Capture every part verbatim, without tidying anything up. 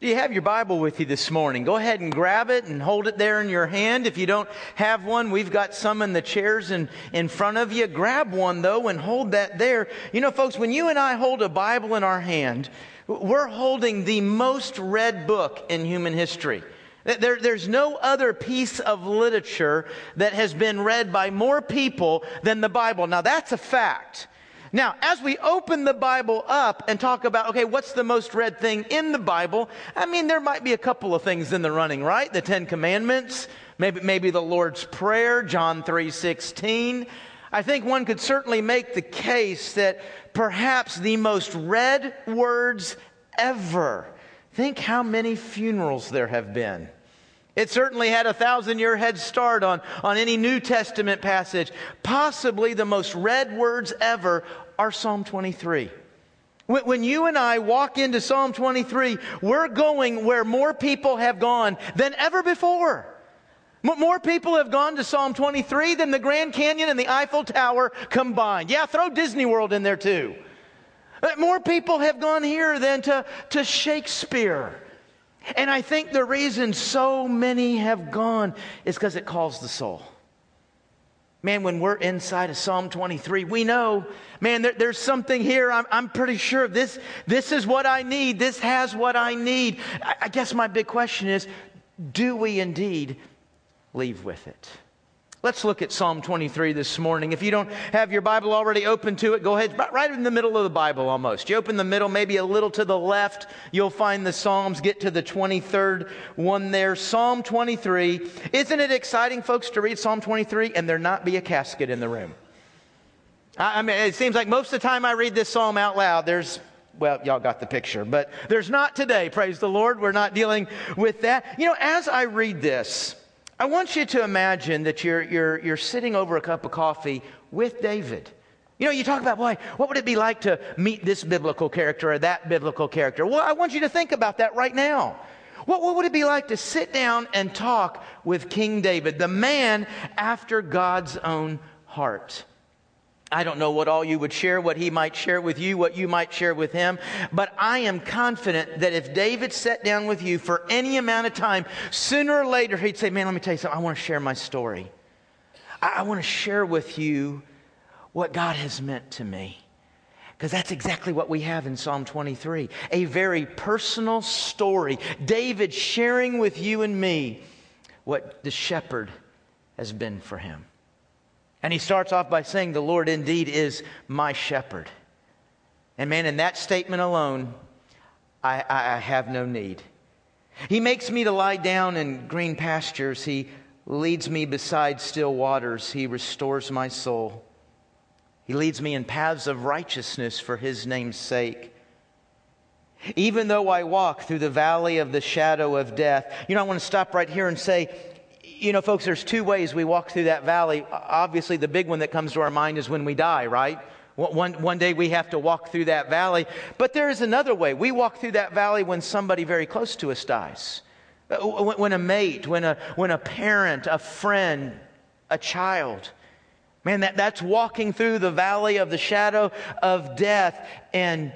Do you have your Bible with you this morning? Go ahead and grab it and hold it there in your hand. If you don't have one, we've got some in the chairs in, in front of you. Grab one, though, and hold that there. You know, folks, when you and I hold a Bible in our hand, we're holding the most read book in human history. There, there's no other piece of literature that has been read by more people than the Bible. Now, that's a fact. Now, as we open the Bible up and talk about, okay, what's the most read thing in the Bible? I mean, there might be a couple of things in the running, right? The Ten Commandments, maybe maybe the Lord's Prayer, John three sixteen. I think one could certainly make the case that perhaps the most read words ever. Think how many funerals there have been. It certainly had a thousand-year head start on, on any New Testament passage. Possibly the most read words ever are Psalm twenty-three. When, when you and I walk into Psalm twenty-three, we're going where more people have gone than ever before. More people have gone to Psalm twenty-three than the Grand Canyon and the Eiffel Tower combined. Yeah, throw Disney World in there too. More people have gone here than to, to Shakespeare. And I think the reason so many have gone is because it calls the soul. Man, when we're inside of Psalm twenty-three, we know, man, there, there's something here. I'm, I'm pretty sure this, this is what I need. This has what I need. I, I guess my big question is, do we indeed leave with it? Let's look at Psalm twenty-three this morning. If you don't have your Bible already open to it, go ahead, right in the middle of the Bible almost. You open the middle, maybe a little to the left, you'll find the Psalms. Get to the twenty-third one there, Psalm twenty-three. Isn't it exciting, folks, to read Psalm twenty-three and there not be a casket in the room? I, I mean, it seems like most of the time I read this Psalm out loud, there's... Well, y'all got the picture, but there's not today, praise the Lord. We're not dealing with that. You know, as I read this, I want you to imagine that you're you're you're sitting over a cup of coffee with David. You know, you talk about, boy, what would it be like to meet this biblical character or that biblical character? Well, I want you to think about that right now. What, what would it be like to sit down and talk with King David, the man after God's own heart? I don't know what all you would share, what he might share with you, what you might share with him, but I am confident that if David sat down with you for any amount of time, sooner or later he'd say, man, let me tell you something, I want to share my story. I, I want to share with you what God has meant to me. Because that's exactly what we have in Psalm twenty-three, a very personal story. David sharing with you and me what the shepherd has been for him. And he starts off by saying, the Lord indeed is my shepherd. And man, in that statement alone, I, I, I have no need. He makes me to lie down in green pastures. He leads me beside still waters. He restores my soul. He leads me in paths of righteousness for his name's sake. Even though I walk through the valley of the shadow of death. You know, I want to stop right here and say, you know, folks, there's two ways we walk through that valley. Obviously, the big one that comes to our mind is when we die, right? One, one day we have to walk through that valley. But there is another way. We walk through that valley when somebody very close to us dies. When a mate, when a, when a parent, a friend, a child. Man, that, that's walking through the valley of the shadow of death. And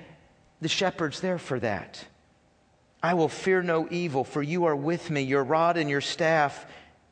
the shepherd's there for that. I will fear no evil, for you are with me. Your rod and your staff,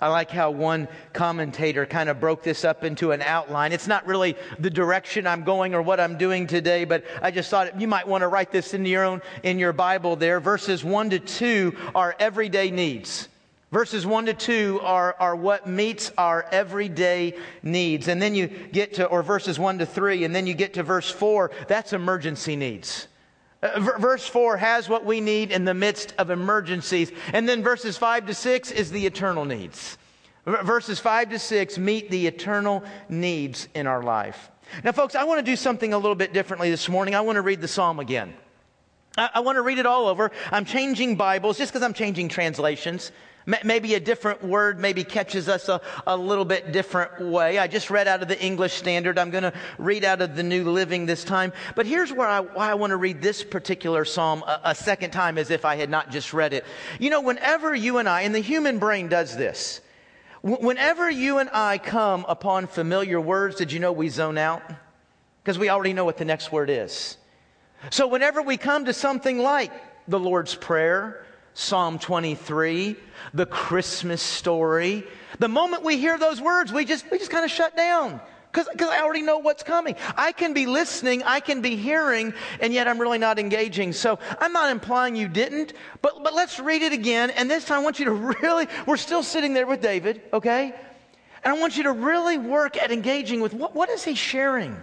I like how one commentator kind of broke this up into an outline. It's not really the direction I'm going or what I'm doing today, but I just thought you might want to write this in your own, in your Bible there. Verses one to two are everyday needs. Verses one to two are, are what meets our everyday needs. And then you get to, or verses one to three, and then you get to verse four. That's emergency needs. Verse four has what we need in the midst of emergencies. And then verses five to six is the eternal needs. Verses five to six meet the eternal needs in our life. Now, folks, I want to do something a little bit differently this morning. I want to read the Psalm again. I, I want to read it all over. I'm changing Bibles just because I'm changing translations. Maybe a different word maybe catches us a, a little bit different way. I just read out of the English Standard. I'm going to read out of the New Living this time. But here's where I, why I want to read this particular psalm a, a second time, as if I had not just read it. You know, whenever you and I, and the human brain does this, whenever you and I come upon familiar words, did you know we zone out? Because we already know what the next word is. So whenever we come to something like the Lord's Prayer, Psalm twenty-three, the Christmas story, the moment we hear those words, we just we just kind of shut down. Because because I already know what's coming. I can be listening, I can be hearing, and yet I'm really not engaging. So I'm not implying you didn't, but, but let's read it again. And this time I want you to really, we're still sitting there with David, okay? And I want you to really work at engaging with what, what is he sharing?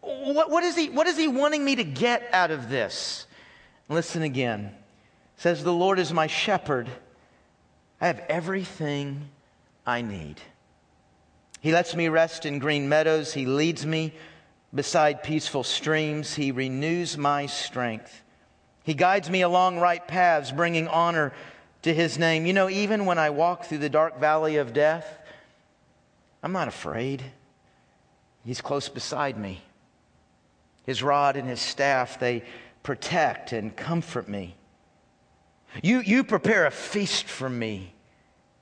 What, what, is he, what is he wanting me to get out of this? Listen again. It says, the Lord is my shepherd. I have everything I need. He lets me rest in green meadows. He leads me beside peaceful streams. He renews my strength. He guides me along right paths, bringing honor to his name. You know, even when I walk through the dark valley of death, I'm not afraid. He's close beside me. His rod and his staff, they protect and comfort me. You, you prepare a feast for me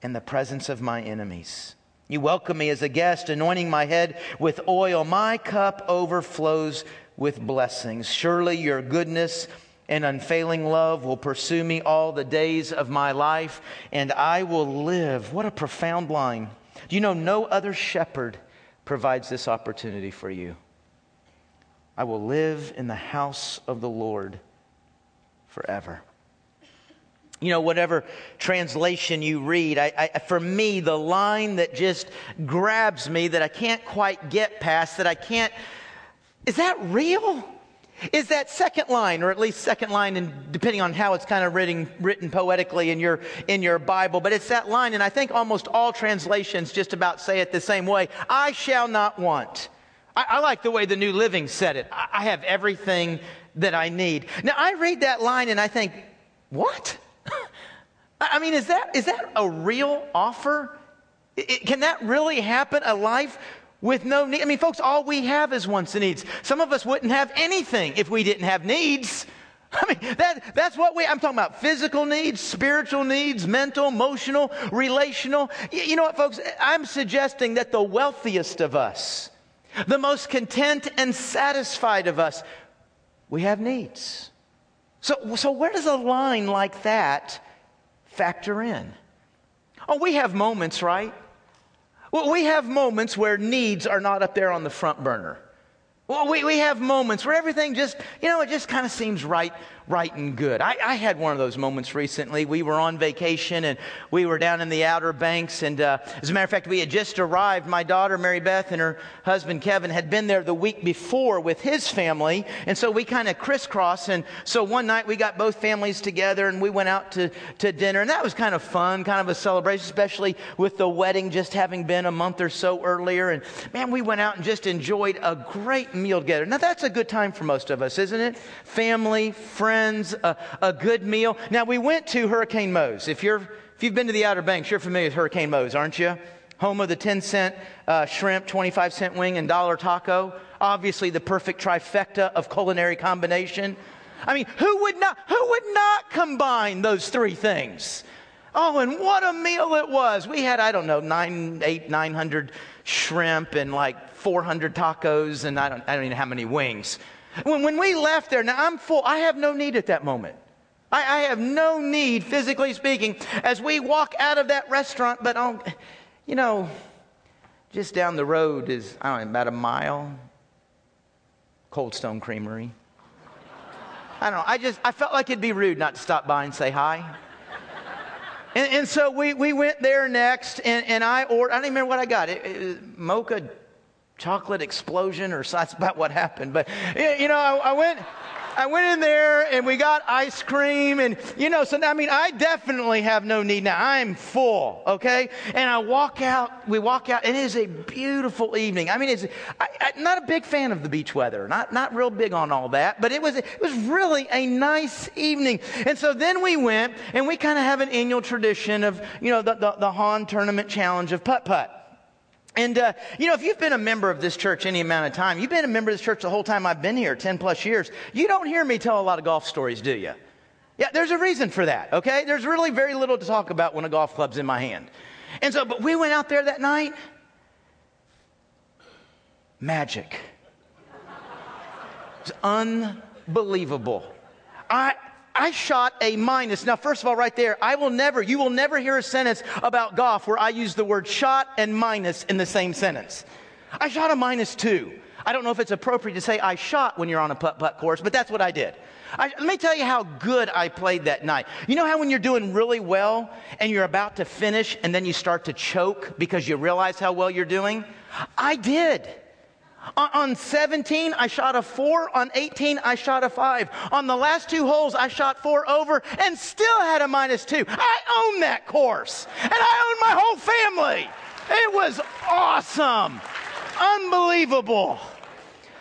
in the presence of my enemies. You welcome me as a guest, anointing my head with oil. My cup overflows with blessings. Surely your goodness and unfailing love will pursue me all the days of my life, and I will live. What a profound line. Do you know no other shepherd provides this opportunity for you? I will live in the house of the Lord forever. You know, whatever translation you read, I, I, for me, the line that just grabs me, that I can't quite get past, that I can't, is that real? Is that second line, or at least second line, and depending on how it's kind of written, written poetically in your in your Bible, but it's that line, and I think almost all translations just about say it the same way. I shall not want. I like the way the New Living said it. I have everything that I need. Now, I read that line and I think, what? I mean, is that is that a real offer? It, can that really happen? A life with no need? I mean, folks, all we have is wants and needs. Some of us wouldn't have anything if we didn't have needs. I mean, that that's what we, I'm talking about physical needs, spiritual needs, mental, emotional, relational. You, you know what, folks? I'm suggesting that the wealthiest of us, the most content and satisfied of us, we have needs. So, so where does a line like that factor in? Oh, we have moments, right? Well, we have moments where needs are not up there on the front burner. Well, we, we have moments where everything just, you know, it just kind of seems right, right and good. I, I had one of those moments recently. We were on vacation and we were down in the Outer Banks. And uh, as a matter of fact, we had just arrived. My daughter, Mary Beth, and her husband, Kevin, had been there the week before with his family. And so we kind of crisscrossed. And so one night we got both families together and we went out to, to dinner. And that was kind of fun, kind of a celebration, especially with the wedding just having been a month or so earlier. And man, we went out and just enjoyed a great meal together. Now that's a good time for most of us, isn't it? Family, friends, a, a good meal. Now we went to Hurricane Moe's. If you're if you've been to the Outer Banks, you're familiar with Hurricane Moe's, aren't you? Home of the ten cent uh, shrimp, twenty-five cent wing, and dollar taco. Obviously, the perfect trifecta of culinary combination. I mean, who would not who would not combine those three things? Oh, and what a meal it was. We had, I don't know, nine, eight, nine hundred shrimp and like four hundred tacos and I don't, I don't even know how many wings. When, when we left there, now I'm full. I have no need at that moment. I, I have no need, physically speaking, as we walk out of that restaurant. But, I'll, you know, just down the road is, I don't know, about a mile, Cold Stone Creamery. I don't know. I just, I felt like it'd be rude not to stop by and say hi. And, and so we, we went there next, and, and I ordered, I don't even remember what I got. It, it was mocha chocolate explosion, or so that's about what happened. But, you know, I, I went, I went in there and we got ice cream and, you know, so I mean, I definitely have no need now. I'm full, okay? And I walk out, we walk out, and it is a beautiful evening. I mean, it's, I, I'm not a big fan of the beach weather, not not real big on all that, but it was, it was really a nice evening. And so then we went and we kind of have an annual tradition of, you know, the, the, the Han Tournament Challenge of putt-putt. And, uh, you know, if you've been a member of this church any amount of time, you've been a member of this church the whole time I've been here, ten plus years, you don't hear me tell a lot of golf stories, do you? Yeah, there's a reason for that, okay? There's really very little to talk about when a golf club's in my hand. And so, but we went out there that night. Magic. It's unbelievable. I... I shot a minus. Now, first of all, right there, I will never, you will never hear a sentence about golf where I use the word shot and minus in the same sentence. I shot a minus two. I don't know if it's appropriate to say I shot when you're on a putt-putt course, but that's what I did. I, let me tell you how good I played that night. You know how when you're doing really well and you're about to finish and then you start to choke because you realize how well you're doing? I did. On seventeen, I shot a four. On eighteen, I shot a five. On the last two holes, I shot four over and still had a minus two. I owned that course, and I owned my whole family. It was awesome. Unbelievable.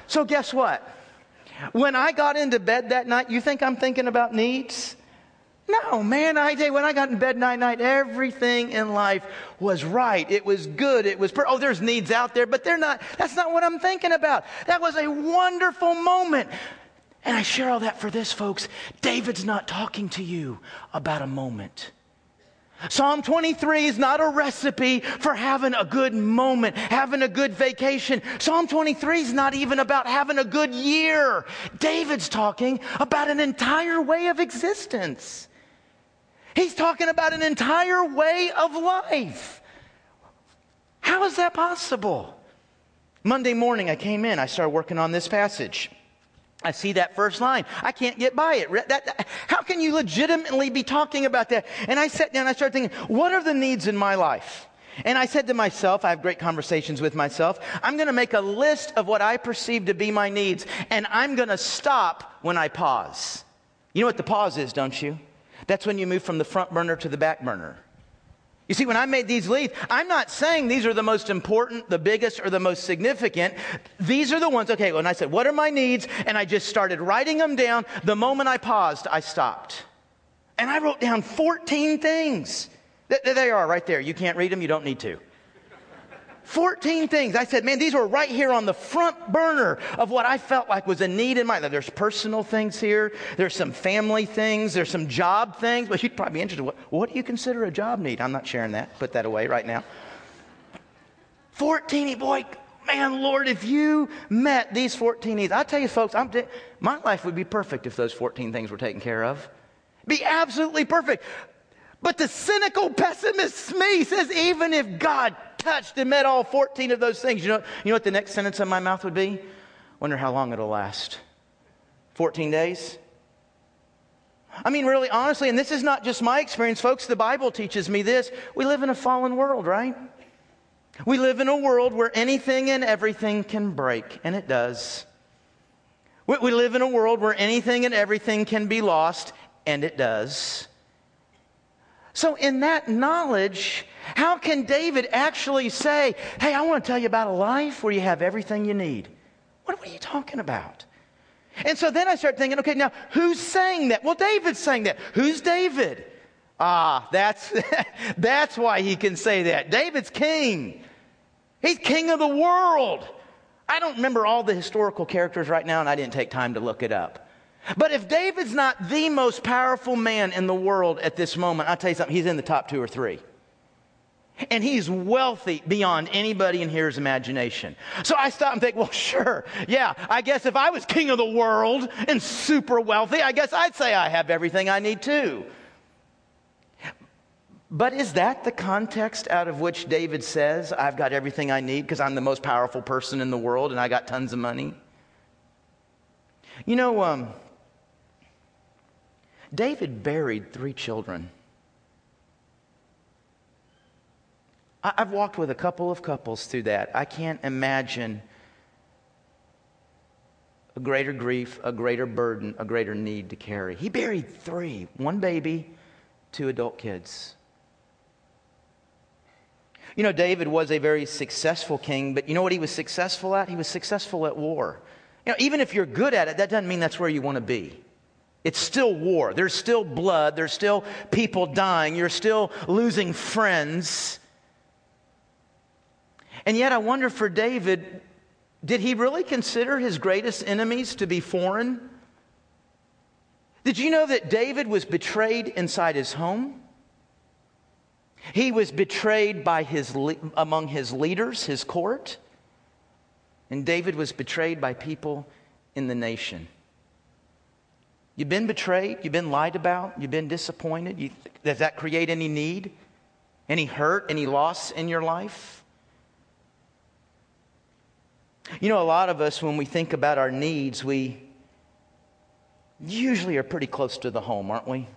So guess what? When I got into bed that night, you think I'm thinking about needs? No, man, I did. When I got in bed night night, everything in life was right. It was good. It was, per- oh, there's needs out there, but they're not, that's not what I'm thinking about. That was a wonderful moment. And I share all that for this, folks. David's not talking to you about a moment. Psalm twenty-three is not a recipe for having a good moment, having a good vacation. Psalm twenty-three is not even about having a good year. David's talking about an entire way of existence. He's talking about an entire way of life. How is that possible? Monday morning I came in, I started working on this passage. I see that first line. I can't get by it. That, that, how can you legitimately be talking about that? And I sat down and I started thinking, what are the needs in my life? And I said to myself, I have great conversations with myself, I'm going to make a list of what I perceive to be my needs, and I'm going to stop when I pause. You know what the pause is, don't you? That's when you move from the front burner to the back burner. You see, when I made these lists, I'm not saying these are the most important, the biggest, or the most significant. These are the ones, okay, when I said, what are my needs? And I just started writing them down. The moment I paused, I stopped. And I wrote down fourteen things. There they are right there. You can't read them. You don't need to. fourteen things. I said, man, these were right here on the front burner of what I felt like was a need in my life. There's personal things here. There's some family things. There's some job things. But you'd probably be interested. What, what do you consider a job need? I'm not sharing that. Put that away right now. fourteen, boy, man, Lord, if you met these fourteen needs, I tell you, folks, I'm de- my life would be perfect if those fourteen things were taken care of. Be absolutely perfect. But the cynical pessimist me says, even if God touched and met all fourteen of those things, you know, you know what the next sentence in my mouth would be? Wonder how long it'll last. fourteen days? I mean, really, honestly, and this is not just my experience, folks. The Bible teaches me this. We live in a fallen world, right? We live in a world where anything and everything can break, and it does. We, we live in a world where anything and everything can be lost, and it does. So in that knowledge, how can David actually say, hey, I want to tell you about a life where you have everything you need? What are you talking about? And so then I start thinking, okay, now who's saying that? Well, David's saying that. Who's David? Ah, that's, that's why he can say that. David's king. He's king of the world. I don't remember all the historical characters right now, and I didn't take time to look it up. But if David's not the most powerful man in the world at this moment, I'll tell you something, he's in the top two or three. And he's wealthy beyond anybody in here's imagination. So I stop and think, well, sure, yeah, I guess if I was king of the world and super wealthy, I guess I'd say I have everything I need too. But is that the context out of which David says, I've got everything I need because I'm the most powerful person in the world and I got tons of money? You know, um... David buried three children. I've walked with a couple of couples through that. I can't imagine a greater grief, a greater burden, a greater need to carry. He buried three, one baby, two adult kids. You know, David was a very successful king, but you know what he was successful at? He was successful at war. You know, even if you're good at it, that doesn't mean that's where you want to be. It's still war. There's still blood. There's still people dying. You're still losing friends. And yet I wonder for David, did he really consider his greatest enemies to be foreign? Did you know that David was betrayed inside his home? He was betrayed by his among his leaders, his court. And David was betrayed by people in the nation. You've been betrayed. You've been lied about. You've been disappointed. You, does that create any need, any hurt, any loss in your life? You know, a lot of us, when we think about our needs, we usually are pretty close to the home, aren't we?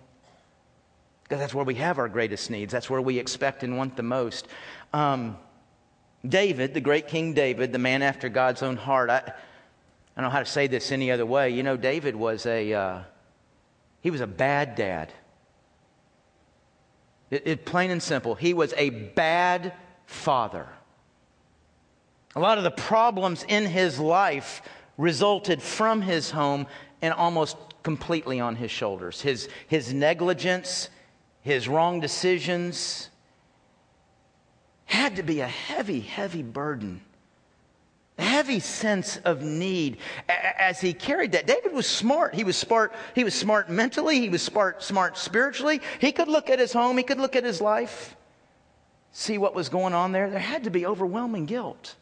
Because that's where we have our greatest needs. That's where we expect and want the most. Um, David, the great King David, the man after God's own heart. I, I don't know how to say this any other way. You know, David was a, uh, he was a bad dad. It, it plain and simple. He was a bad father. A lot of the problems in his life resulted from his home and almost completely on his shoulders. His, his negligence, his wrong decisions had to be a heavy, heavy burden. A heavy sense of need as he carried that. David was smart. He was smart. He was smart mentally. He was smart, smart spiritually. He could look at his home. He could look at his life, see what was going on there. There had to be overwhelming guilt.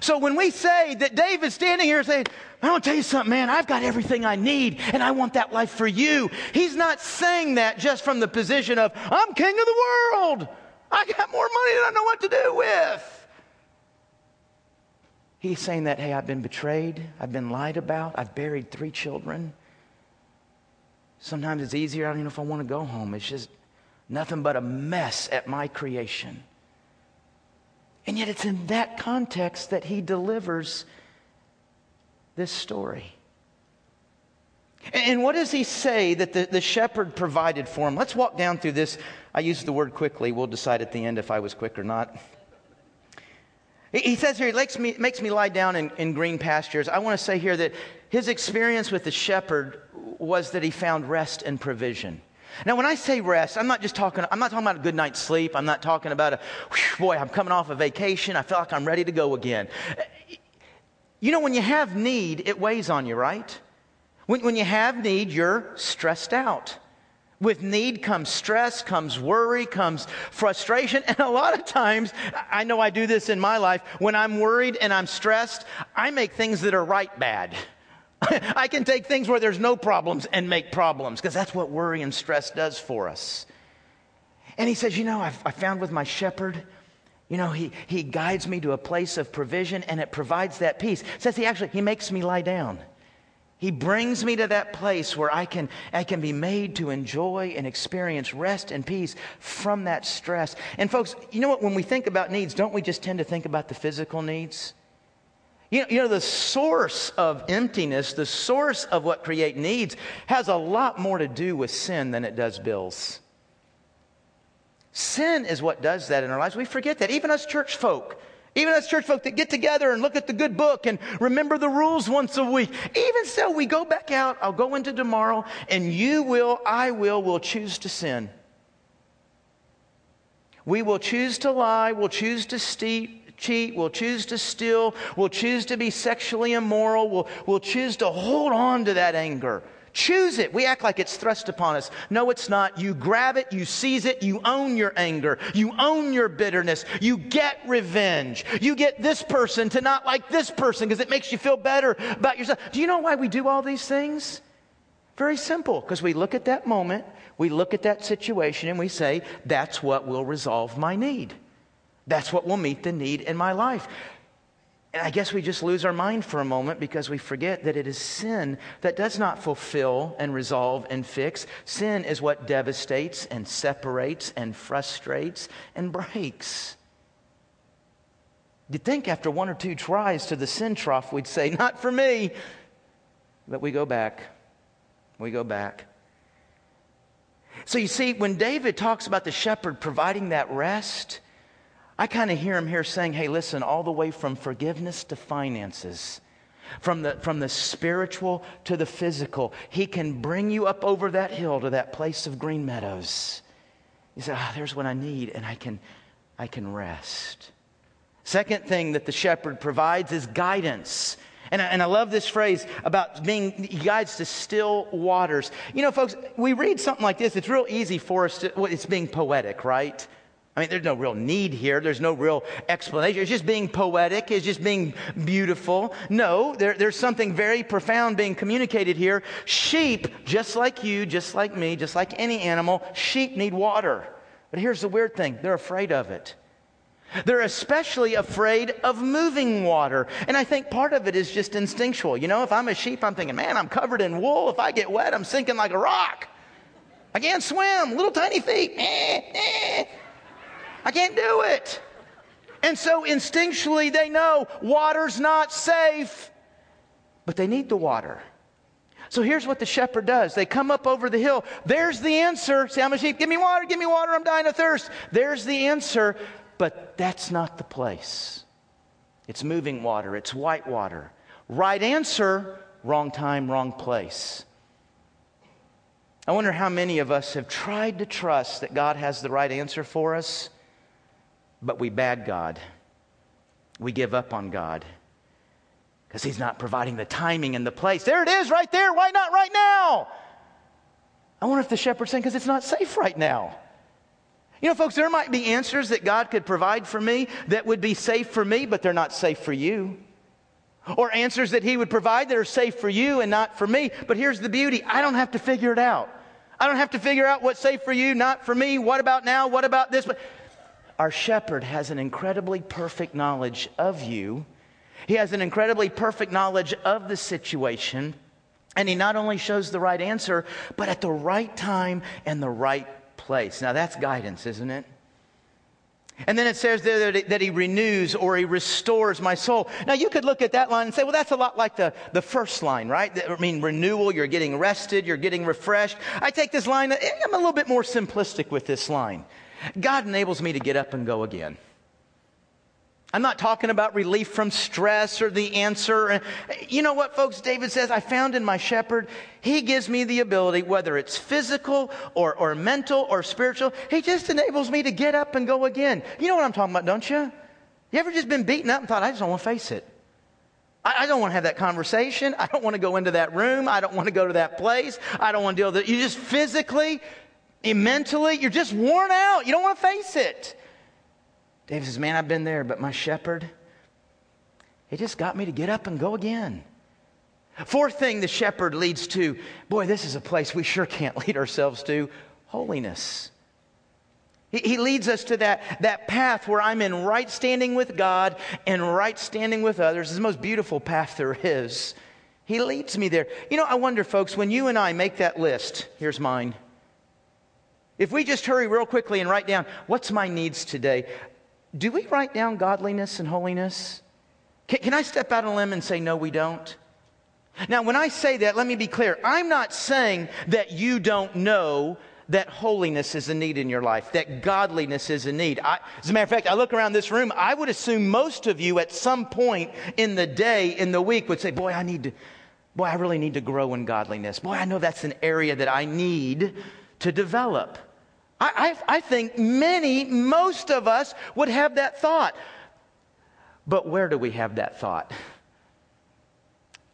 So when we say that David's standing here saying, I want to tell you something, man, I've got everything I need and I want that life for you. He's not saying that just from the position of, I'm king of the world. I got more money than I know what to do with. He's saying that, hey, I've been betrayed. I've been lied about. I've buried three children. Sometimes it's easier. I don't even know if I want to go home. It's just nothing but a mess at my creation. And yet it's in that context that he delivers this story. And what does he say that the, the shepherd provided for him? Let's walk down through this. I used the word quickly. We'll decide at the end if I was quick or not. He says here, he makes me, makes me lie down in, in green pastures. I want to say here that his experience with the shepherd was that he found rest and provision. Now, when I say rest, I'm not just talking, I'm not talking about a good night's sleep. I'm not talking about a, whew, boy, I'm coming off a vacation. I feel like I'm ready to go again. You know, when you have need, it weighs on you, right? When, when you have need, you're stressed out. With need comes stress, comes worry, comes frustration. And a lot of times, I know I do this in my life, when I'm worried and I'm stressed, I make things that are right bad. I can take things where there's no problems and make problems, because that's what worry and stress does for us. And he says, you know, I've, I found with my shepherd, you know, he, he guides me to a place of provision and it provides that peace. It says he actually, he makes me lie down. He brings me to that place where I can, I can be made to enjoy and experience rest and peace from that stress. And folks, you know what, when we think about needs, don't we just tend to think about the physical needs? You know, the source of emptiness, the source of what create needs has a lot more to do with sin than it does bills. Sin is what does that in our lives. We forget that. Even us church folk, even us church folk that get together and look at the good book and remember the rules once a week. Even so, we go back out. I'll go into tomorrow and you will, I will, will choose to sin. We will choose to lie. We'll choose to steal. Cheat, we'll choose to steal, we'll choose to be sexually immoral, we'll, we'll choose to hold on to that anger. Choose it. We act like it's thrust upon us. No, it's not. You grab it, you seize it, you own your anger, you own your bitterness, you get revenge. You get this person to not like this person because it makes you feel better about yourself. Do you know why we do all these things? Very simple, because we look at that moment, we look at that situation, and we say, that's what will resolve my need. That's what will meet the need in my life. And I guess we just lose our mind for a moment because we forget that it is sin that does not fulfill and resolve and fix. Sin is what devastates and separates and frustrates and breaks. You'd think after one or two tries to the sin trough, we'd say, not for me. But we go back. We go back. So you see, when David talks about the shepherd providing that rest, I kind of hear him here saying, hey, listen, all the way from forgiveness to finances, from the, from the spiritual to the physical, he can bring you up over that hill to that place of green meadows. You say, ah, there's what I need, and I can, I can rest. Second thing that the shepherd provides is guidance. And I, and I love this phrase about being guides to still waters. You know, folks, we read something like this. It's real easy for us to, well, it's being poetic, right? I mean, there's no real need here. There's no real explanation. It's just being poetic. It's just being beautiful. No, there, there's something very profound being communicated here. Sheep, just like you, just like me, just like any animal, sheep need water. But here's the weird thing. They're afraid of it. They're especially afraid of moving water. And I think part of it is just instinctual. You know, if I'm a sheep, I'm thinking, man, I'm covered in wool. If I get wet, I'm sinking like a rock. I can't swim. Little tiny feet. Eh, eh. I can't do it. And so instinctually, they know water's not safe. But they need the water. So here's what the shepherd does. They come up over the hill. There's the answer. See, I'm a sheep. Give me water. Give me water. I'm dying of thirst. There's the answer. But that's not the place. It's moving water. It's white water. Right answer, wrong time, wrong place. I wonder how many of us have tried to trust that God has the right answer for us, but we bad God. We give up on God because He's not providing the timing and the place. There it is right there. Why not right now? I wonder if the shepherd's saying, because it's not safe right now. You know, folks, there might be answers that God could provide for me that would be safe for me, but they're not safe for you. Or answers that He would provide that are safe for you and not for me. But here's the beauty. I don't have to figure it out. I don't have to figure out what's safe for you, not for me. What about now? What about this? But our shepherd has an incredibly perfect knowledge of you. He has an incredibly perfect knowledge of the situation. And He not only shows the right answer, but at the right time and the right place. Now that's guidance, isn't it? And then it says there that He renews or He restores my soul. Now you could look at that line and say, well, that's a lot like the, the first line, right? I mean, renewal, you're getting rested, you're getting refreshed. I take this line, I'm a little bit more simplistic with this line. God enables me to get up and go again. I'm not talking about relief from stress or the answer. You know what, folks? David says, I found in my shepherd, he gives me the ability, whether it's physical or, or mental or spiritual, he just enables me to get up and go again. You know what I'm talking about, don't you? You ever just been beaten up and thought, I just don't want to face it. I, I don't want to have that conversation. I don't want to go into that room. I don't want to go to that place. I don't want to deal with it. You just physically, mentally, you're just worn out. You don't want to face it. David says, man, I've been there, but my shepherd, he just got me to get up and go again. Fourth thing the shepherd leads to, boy, this is a place we sure can't lead ourselves to, holiness. He, he leads us to that, that path where I'm in right standing with God and right standing with others. It's the most beautiful path there is. He leads me there. You know, I wonder, folks, when you and I make that list, here's mine. If we just hurry real quickly and write down, what's my needs today? Do we write down godliness and holiness? Can, can I step out on a limb and say, no, we don't? Now, when I say that, let me be clear. I'm not saying that you don't know that holiness is a need in your life, that godliness is a need. I, as a matter of fact, I look around this room, I would assume most of you at some point in the day, in the week, would say, boy, I need to, boy, I really need to grow in godliness. Boy, I know that's an area that I need to develop. I, I think many, most of us would have that thought. But where do we have that thought?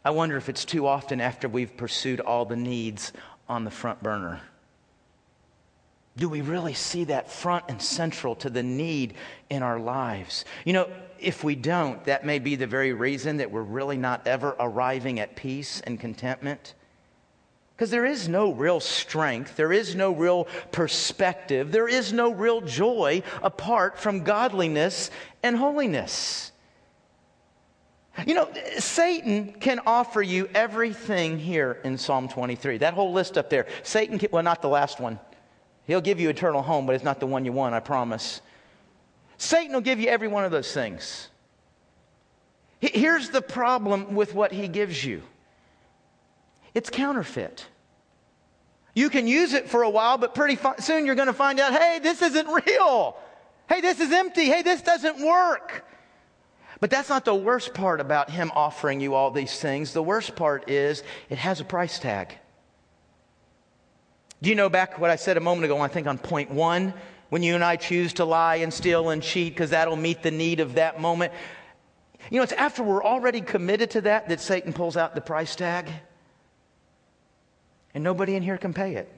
I wonder if it's too often after we've pursued all the needs on the front burner. Do we really see that front and central to the need in our lives? You know, if we don't, that may be the very reason that we're really not ever arriving at peace and contentment. Because there is no real strength, there is no real perspective, there is no real joy apart from godliness and holiness. You know, Satan can offer you everything here in Psalm twenty-three. That whole list up there. Satan can, well, not the last one. He'll give you eternal home, but it's not the one you want, I promise. Satan will give you every one of those things. Here's the problem with what he gives you. It's counterfeit. You can use it for a while, but pretty fi- soon you're going to find out, hey, this isn't real. Hey, this is empty. Hey, this doesn't work. But that's not the worst part about him offering you all these things. The worst part is it has a price tag. Do you know back what I said a moment ago, I think on point one, when you and I choose to lie and steal and cheat because that'll meet the need of that moment. You know, it's after we're already committed to that that Satan pulls out the price tag. And nobody in here can pay it.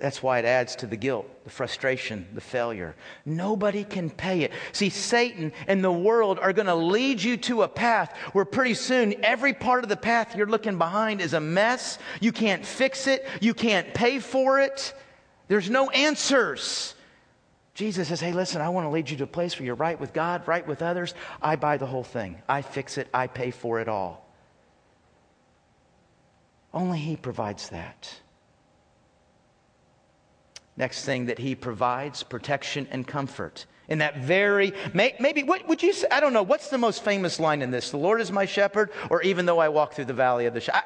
That's why it adds to the guilt, the frustration, the failure. Nobody can pay it. See, Satan and the world are going to lead you to a path where pretty soon every part of the path you're looking behind is a mess. You can't fix it. You can't pay for it. There's no answers. Jesus says, hey, listen, I want to lead you to a place where you're right with God, right with others. I buy the whole thing. I fix it. I pay for it all. Only he provides that. Next thing that he provides, protection and comfort. In that very, may, maybe, what would you say? I don't know. What's the most famous line in this? The Lord is my shepherd, or even though I walk through the valley of the shadow.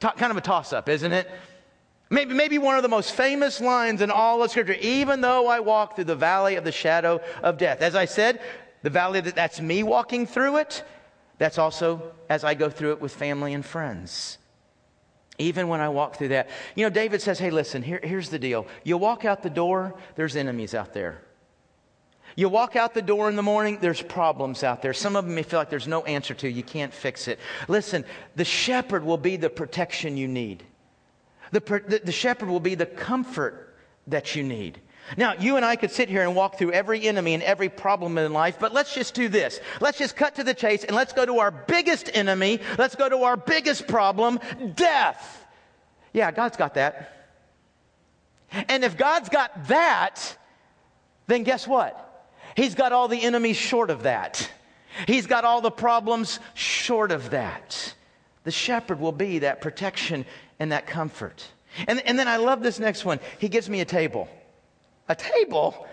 Kind of a toss-up, isn't it? Maybe, maybe one of the most famous lines in all of Scripture. Even though I walk through the valley of the shadow of death. As I said, the valley, that that's me walking through it. That's also as I go through it with family and friends. Even when I walk through that. You know, David says, hey, listen, here, here's the deal. You walk out the door, there's enemies out there. You walk out the door in the morning, there's problems out there. Some of them may feel like there's no answer to. You can't fix it. Listen, the shepherd will be the protection you need. The, the, the shepherd will be the comfort that you need. Now, you and I could sit here and walk through every enemy and every problem in life, but let's just do this. Let's just cut to the chase and let's go to our biggest enemy. Let's go to our biggest problem, death. Yeah, God's got that. And if God's got that, then guess what? He's got all the enemies short of that. He's got all the problems short of that. The shepherd will be that protection and that comfort. And, and then I love this next one. He gives me a table. A table?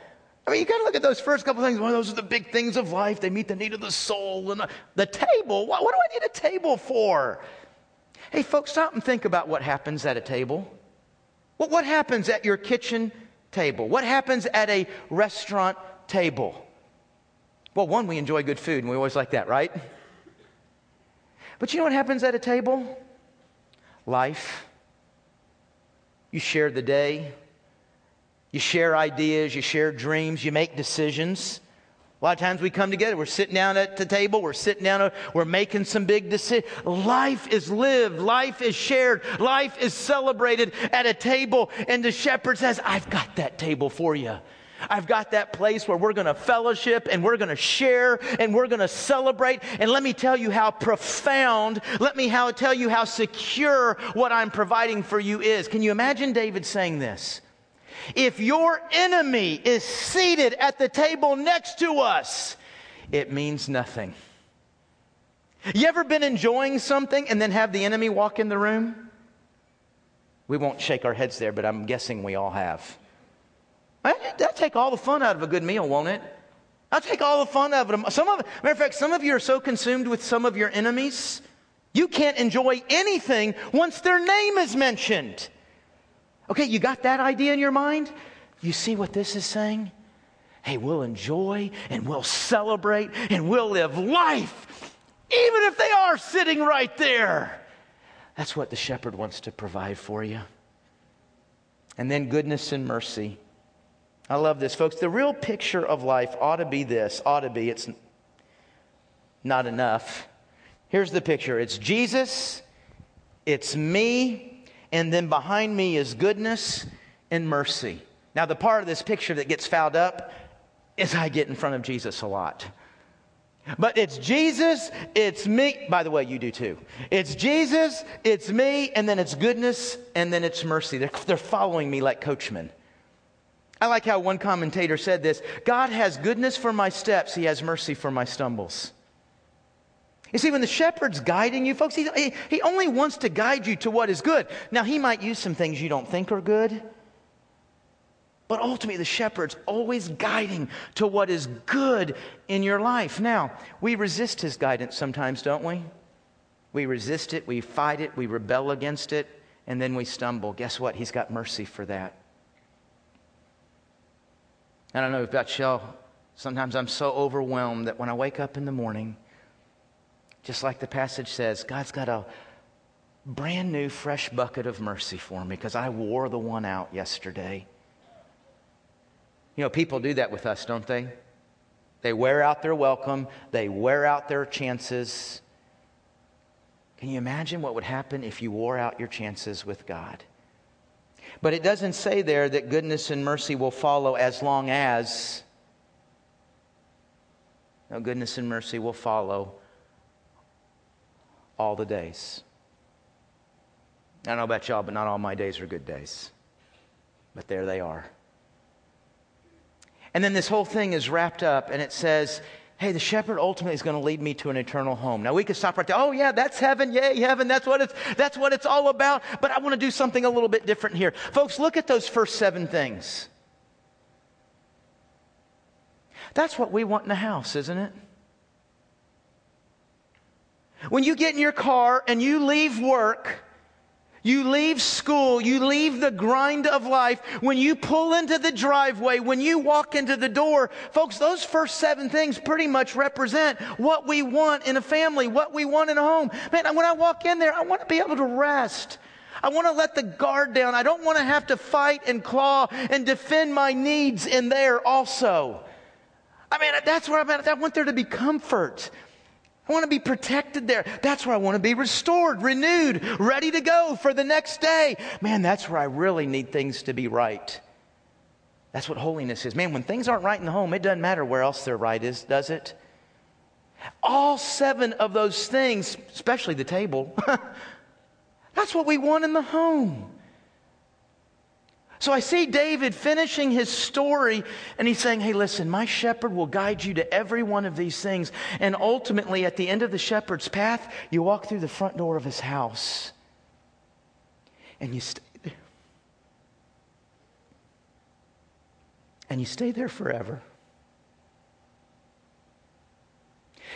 I mean, you got to look at those first couple things. Well, those are the big things of life. They meet the need of the soul. And the table? What, what do I need a table for? Hey, folks, stop and think about what happens at a table. What, what happens at your kitchen table? What happens at a restaurant table? Well, one, we enjoy good food, and we always like that, right? But you know what happens at a table? Life. You share the day. You share ideas, you share dreams, you make decisions. A lot of times we come together, we're sitting down at the table, we're sitting down, we're making some big decisions. Life is lived, life is shared, life is celebrated at a table. And the shepherd says, I've got that table for you. I've got that place where we're going to fellowship and we're going to share and we're going to celebrate. And let me tell you how profound, let me how, tell you how secure what I'm providing for you is. Can you imagine David saying this? If your enemy is seated at the table next to us, it means nothing. You ever been enjoying something and then have the enemy walk in the room? We won't shake our heads there, but I'm guessing we all have. That'll take all the fun out of a good meal, won't it? I'll take all the fun out of it. Some of, matter of fact, some of you are so consumed with some of your enemies, you can't enjoy anything once their name is mentioned. Okay, you got that idea in your mind? You see what this is saying? Hey, we'll enjoy and we'll celebrate and we'll live life, even if they are sitting right there. That's what the shepherd wants to provide for you. And then goodness and mercy. I love this, folks. The real picture of life ought to be this, ought to be, it's not enough. Here's the picture. It's Jesus, it's me, and then behind me is goodness and mercy. Now, the part of this picture that gets fouled up is I get in front of Jesus a lot. But it's Jesus, it's me. By the way, you do too. It's Jesus, it's me, and then it's goodness, and then it's mercy. They're, they're following me like coachmen. I like how one commentator said this. God has goodness for my steps. He has mercy for my stumbles. You see, when the shepherd's guiding you, folks, he, he only wants to guide you to what is good. Now, he might use some things you don't think are good. But ultimately, the shepherd's always guiding to what is good in your life. Now, we resist his guidance sometimes, don't we? We resist it, we fight it, we rebel against it, and then we stumble. Guess what? He's got mercy for that. I don't know about y'all. Sometimes I'm so overwhelmed that when I wake up in the morning, just like the passage says, God's got a brand new, fresh bucket of mercy for me because I wore the one out yesterday. You know, people do that with us, don't they? They wear out their welcome. They wear out their chances. Can you imagine what would happen if you wore out your chances with God? But it doesn't say there that goodness and mercy will follow as long as. No, goodness and mercy will follow all the days. I don't know about y'all, but not all my days are good days. But there they are. And then this whole thing is wrapped up, and it says, hey, the shepherd ultimately is going to lead me to an eternal home. Now, we could stop right there. Oh, yeah, that's heaven. Yay, heaven. That's what it's, that's what it's all about. But I want to do something a little bit different here. Folks, look at those first seven things. That's what we want in a house, isn't it? When you get in your car and you leave work, you leave school, you leave the grind of life. When you pull into the driveway, when you walk into the door, folks, those first seven things pretty much represent what we want in a family, what we want in a home. Man, when I walk in there, I want to be able to rest. I want to let the guard down. I don't want to have to fight and claw and defend my needs in there also. I mean, that's where I'm at. I want there to be comfort. I want to be protected there. That's where I want to be restored, renewed, ready to go for the next day. Man, that's where I really need things to be right. That's what holiness is. Man, when things aren't right in the home, it doesn't matter where else they're right is, does it? All seven of those things, especially the table, that's what we want in the home. So I see David finishing his story, and he's saying, hey, listen, my shepherd will guide you to every one of these things. And ultimately, at the end of the shepherd's path, you walk through the front door of his house, and you stay there. And you stay there forever.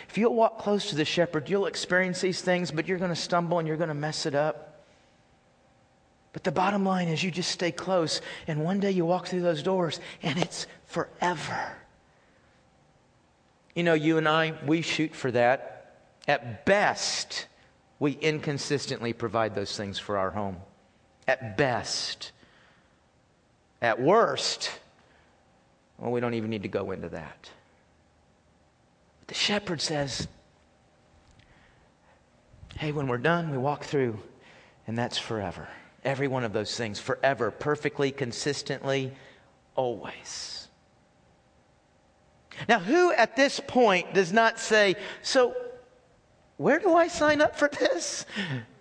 If you'll walk close to the shepherd, you'll experience these things, but you're going to stumble and you're going to mess it up. But the bottom line is you just stay close, and one day you walk through those doors and it's forever. You know, you and I, we shoot for that. At best, we inconsistently provide those things for our home. At best. At worst, well, we don't even need to go into that. But the shepherd says, hey, when we're done, we walk through, and that's forever. Every one of those things, forever, perfectly, consistently, always. Now, who at this point does not say, so where do I sign up for this?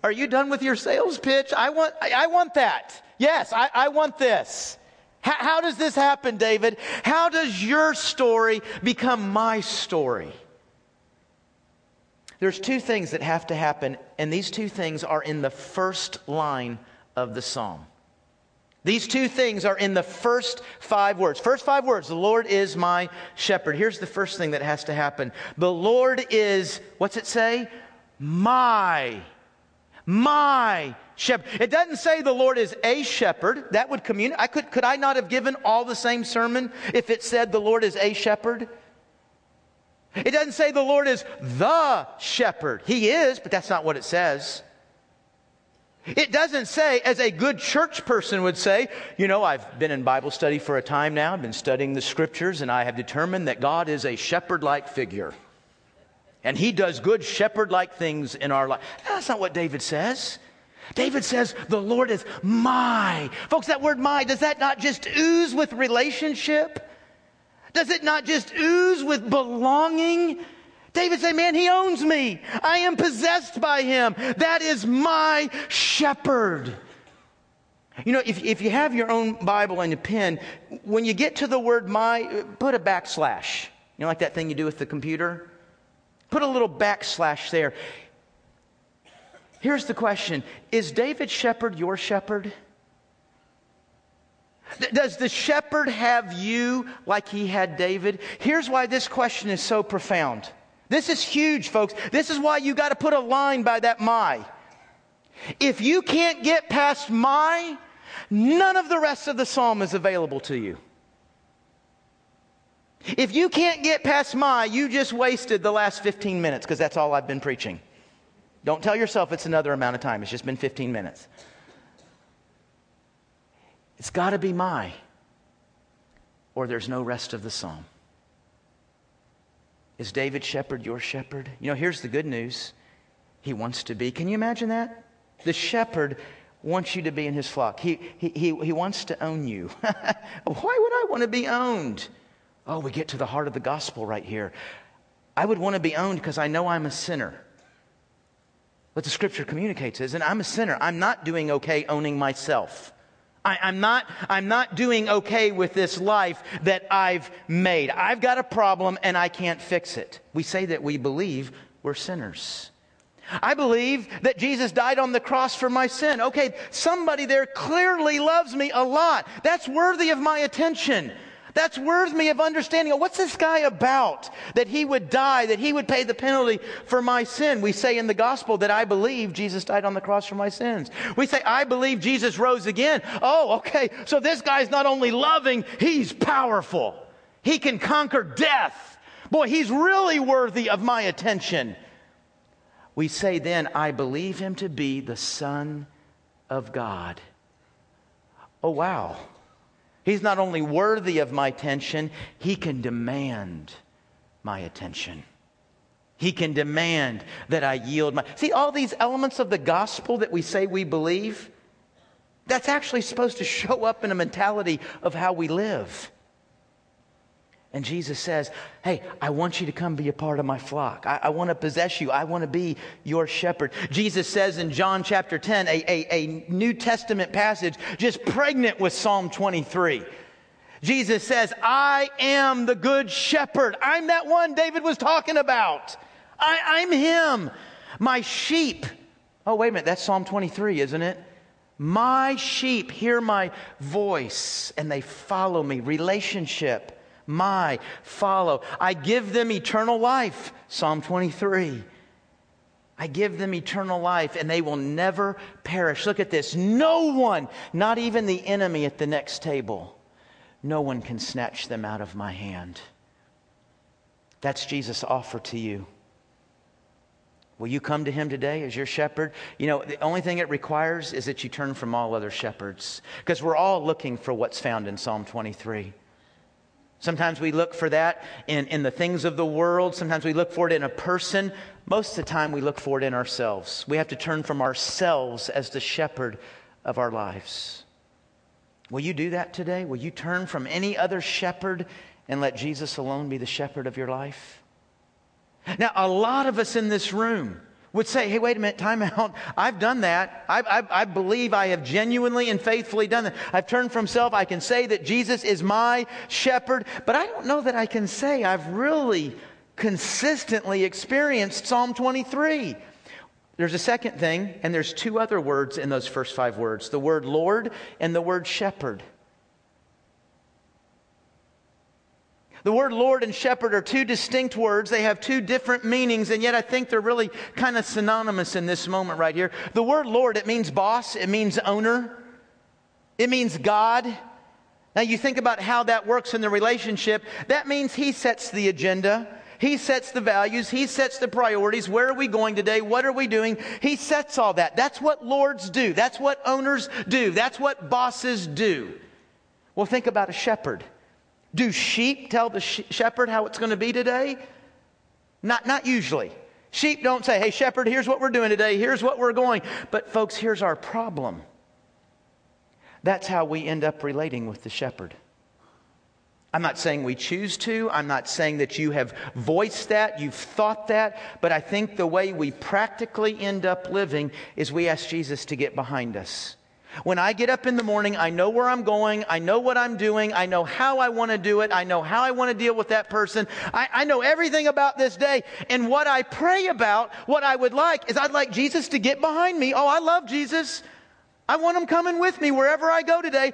Are you done with your sales pitch? I want I, I want that. Yes, I, I want this. How, how does this happen, David? How does your story become my story? There's two things that have to happen, and these two things are in the first line of the psalm. These two things are in the first five words. First five words, the Lord is my shepherd. Here's the first thing that has to happen. The Lord is, what's it say? My, my shepherd. It doesn't say the Lord is a shepherd. That would communicate. I could, could I not have given all the same sermon if it said the Lord is a shepherd? It doesn't say the Lord is the shepherd. He is, but that's not what it says. It doesn't say, as a good church person would say, you know, I've been in Bible study for a time now. I've been studying the scriptures, and I have determined that God is a shepherd-like figure. And he does good shepherd-like things in our life. That's not what David says. David says, the Lord is my. Folks, that word my, does that not just ooze with relationship? Does it not just ooze with belonging? David said, man, he owns me. I am possessed by him. That is my shepherd. You know, if, if you have your own Bible and a pen, when you get to the word my, put a backslash. You know, like that thing you do with the computer? Put a little backslash there. Here's the question. Is David's shepherd your shepherd? Does the shepherd have you like he had David? Here's why this question is so profound. This is huge, folks. This is why you got to put a line by that my. If you can't get past my, none of the rest of the psalm is available to you. If you can't get past my, you just wasted the last fifteen minutes, because that's all I've been preaching. Don't tell yourself it's another amount of time. It's just been fifteen minutes. It's got to be my, or there's no rest of the psalm. Is David shepherd your shepherd? You know, here's the good news. He wants to be. Can you imagine that? The shepherd wants you to be in his flock. He, he, he, he wants to own you. Why would I want to be owned? Oh, we get to the heart of the gospel right here. I would want to be owned because I know I'm a sinner. What the scripture communicates is, and I'm a sinner. I'm not doing okay owning myself. I, I'm not, I'm not doing okay with this life that I've made. I've got a problem and I can't fix it. We say that we believe we're sinners. I believe that Jesus died on the cross for my sin. Okay, somebody there clearly loves me a lot. That's worthy of my attention. That's worthy of understanding. What's this guy about that he would die, that he would pay the penalty for my sin? We say in the gospel that I believe Jesus died on the cross for my sins. We say, I believe Jesus rose again. Oh, okay, so this guy's not only loving, he's powerful. He can conquer death. Boy, he's really worthy of my attention. We say then, I believe him to be the Son of God. Oh, wow. He's not only worthy of my attention, he can demand my attention. He can demand that I yield my... See, all these elements of the gospel that we say we believe, that's actually supposed to show up in a mentality of how we live. And Jesus says, hey, I want you to come be a part of my flock. I, I want to possess you. I want to be your shepherd. Jesus says in John chapter ten, a, a, a New Testament passage just pregnant with Psalm twenty-three. Jesus says, I am the good shepherd. I'm that one David was talking about. I, I'm him. My sheep. Oh, wait a minute. That's Psalm twenty-three, isn't it? My sheep hear my voice and they follow me. Relationship. My follow. I give them eternal life. Psalm twenty-three. I give them eternal life and they will never perish. Look at this. No one, not even the enemy at the next table, no one can snatch them out of my hand. That's Jesus' offer to you. Will you come to him today as your shepherd? You know, the only thing it requires is that you turn from all other shepherds, because we're all looking for what's found in Psalm twenty-three. Sometimes we look for that in, in the things of the world. Sometimes we look for it in a person. Most of the time we look for it in ourselves. We have to turn from ourselves as the shepherd of our lives. Will you do that today? Will you turn from any other shepherd and let Jesus alone be the shepherd of your life? Now, a lot of us in this room would say, hey, wait a minute, time out. I've done that. I, I, I believe I have genuinely and faithfully done that. I've turned from self. I can say that Jesus is my shepherd, but I don't know that I can say I've really consistently experienced Psalm twenty-three. There's a second thing, and there's two other words in those first five words, the word Lord and the word shepherd. The word Lord and shepherd are two distinct words. They have two different meanings, and yet I think they're really kind of synonymous in this moment right here. The word Lord, it means boss. It means owner. It means God. Now you think about how that works in the relationship. That means he sets the agenda. He sets the values. He sets the priorities. Where are we going today? What are we doing? He sets all that. That's what lords do. That's what owners do. That's what bosses do. Well, think about a shepherd. Do sheep tell the shepherd how it's going to be today? Not, not usually. Sheep don't say, hey, shepherd, here's what we're doing today. Here's what we're going. But folks, here's our problem. That's how we end up relating with the shepherd. I'm not saying we choose to. I'm not saying that you have voiced that, you've thought that. But I think the way we practically end up living is we ask Jesus to get behind us. When I get up in the morning, I know where I'm going. I know what I'm doing. I know how I want to do it. I know how I want to deal with that person. I, I know everything about this day. And what I pray about, what I would like, is I'd like Jesus to get behind me. Oh, I love Jesus. I want him coming with me wherever I go today.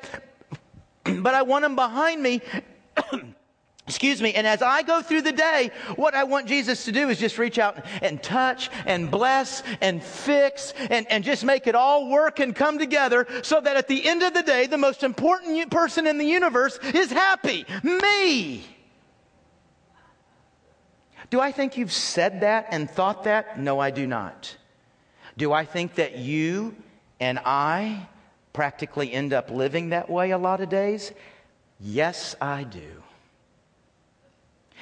but I want him behind me. Excuse me. And as I go through the day, what I want Jesus to do is just reach out and touch and bless and fix and, and just make it all work and come together so that at the end of the day, the most important person in the universe is happy. Me. Do I think you've said that and thought that? No, I do not. Do I think that you and I practically end up living that way a lot of days? Yes, I do.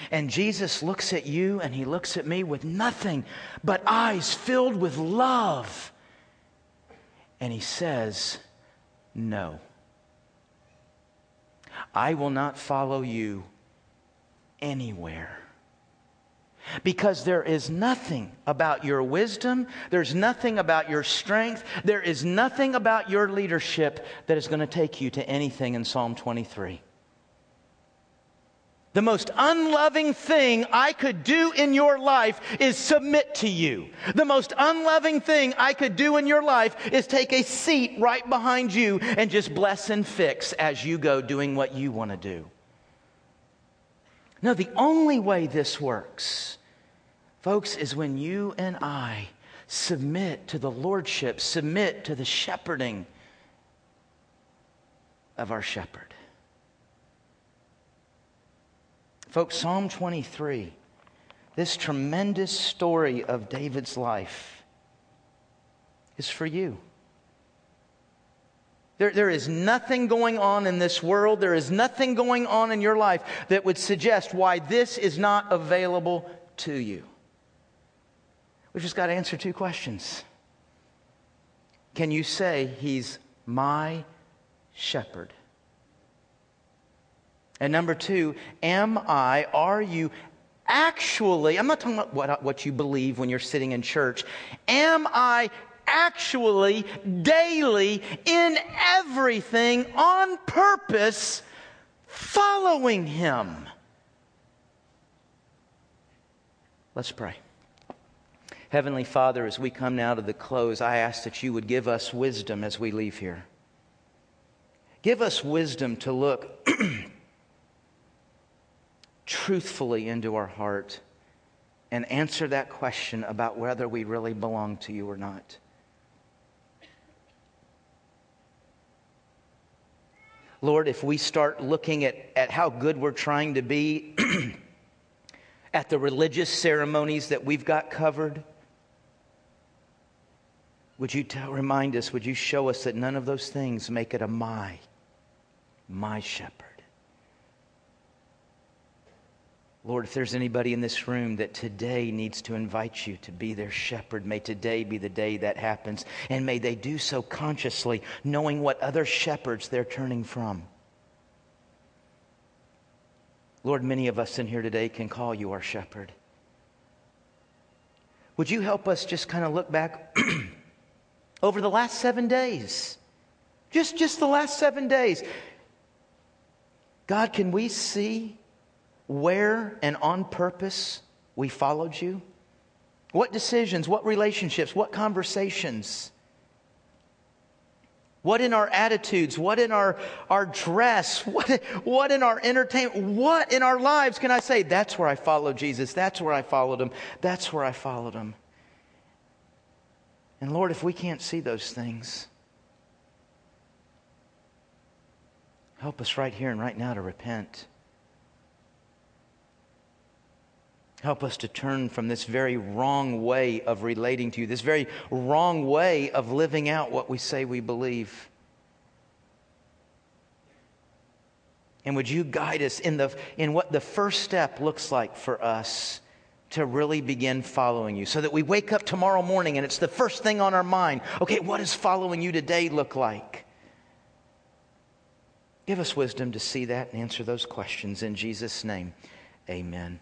And Jesus looks at you and he looks at me with nothing but eyes filled with love. And he says, no. I will not follow you anywhere. Because there is nothing about your wisdom, there's nothing about your strength, there is nothing about your leadership that is going to take you to anything in Psalm twenty-three. The most unloving thing I could do in your life is submit to you. The most unloving thing I could do in your life is take a seat right behind you and just bless and fix as you go doing what you want to do. No, the only way this works, folks, is when you and I submit to the lordship, submit to the shepherding of our shepherd. Folks, Psalm twenty-three, this tremendous story of David's life is for you. There, there is nothing going on in this world. There is nothing going on in your life that would suggest why this is not available to you. We've just got to answer two questions. Can you say, he's my shepherd? And number two, am I, are you actually, I'm not talking about what, what you believe when you're sitting in church. Am I actually, daily, in everything, on purpose, following him? Let's pray. Heavenly Father, as we come now to the close, I ask that you would give us wisdom as we leave here. Give us wisdom to look truthfully into our heart and answer that question about whether we really belong to you or not. Lord, if we start looking at, at how good we're trying to be, at the religious ceremonies that we've got covered, would you tell, remind us, would you show us that none of those things make it a my, my shepherd? Lord, if there's anybody in this room that today needs to invite you to be their shepherd, may today be the day that happens. And may they do so consciously, knowing what other shepherds they're turning from. Lord, many of us in here today can call you our shepherd. Would you help us just kind of look back over the last seven days? Just, just the last seven days. God, can we see where and on purpose we followed you? What decisions, what relationships, what conversations? What in our attitudes, what in our, our dress, what, what in our entertainment, what in our lives can I say, that's where I followed Jesus, that's where I followed him, that's where I followed him. And Lord, if we can't see those things, help us right here and right now to repent. Help us to turn from this very wrong way of relating to you, this very wrong way of living out what we say we believe. And would you guide us in the in what the first step looks like for us to really begin following you, so that we wake up tomorrow morning and it's the first thing on our mind. Okay, what does following you today look like? Give us wisdom to see that and answer those questions. In Jesus' name, amen.